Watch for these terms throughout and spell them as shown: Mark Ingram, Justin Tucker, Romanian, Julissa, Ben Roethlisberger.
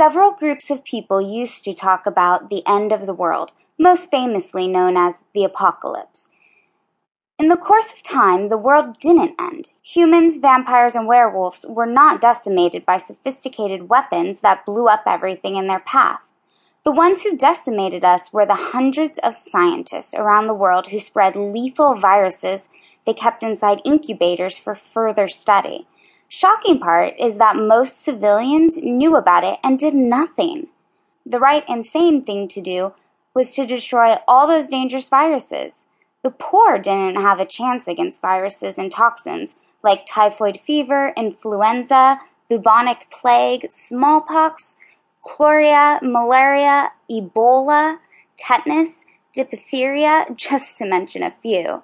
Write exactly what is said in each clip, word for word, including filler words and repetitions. Several groups of people used to talk about the end of the world, most famously known as the apocalypse. In the course of time, the world didn't end. Humans, vampires, and werewolves were not decimated by sophisticated weapons that blew up everything in their path. The ones who decimated us were the hundreds of scientists around the world who spread lethal viruses they kept inside incubators for further study. Shocking part is that most civilians knew about it and did nothing. The right and sane thing to do was to destroy all those dangerous viruses. The poor didn't have a chance against viruses and toxins like typhoid fever, influenza, bubonic plague, smallpox, cholera, malaria, Ebola, tetanus, diphtheria, just to mention a few.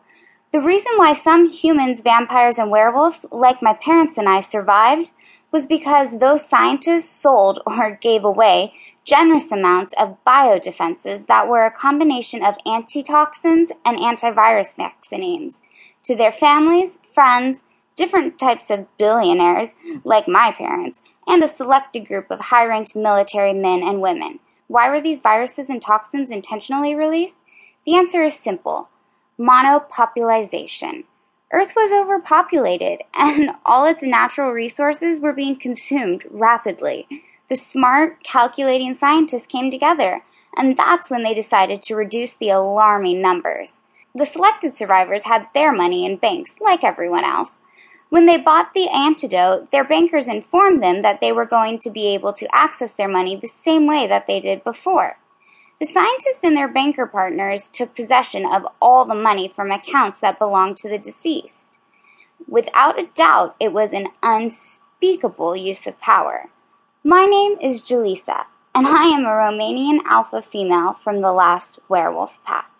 The reason why some humans, vampires, and werewolves, like my parents and I, survived was because those scientists sold or gave away generous amounts of biodefenses that were a combination of antitoxins and antivirus vaccines to their families, friends, different types of billionaires, like my parents, and a selected group of high-ranked military men and women. Why were these viruses and toxins intentionally released? The answer is simple. Monopopulization. Earth was overpopulated, and all its natural resources were being consumed rapidly. The smart, calculating scientists came together, and that's when they decided to reduce the alarming numbers. The selected survivors had their money in banks, like everyone else. When they bought the antidote, their bankers informed them that they were going to be able to access their money the same way that they did before. The scientists and their banker partners took possession of all the money from accounts that belonged to the deceased. Without a doubt, it was an unspeakable use of power. My name is Julissa, and I am a Romanian alpha female from the last werewolf pack.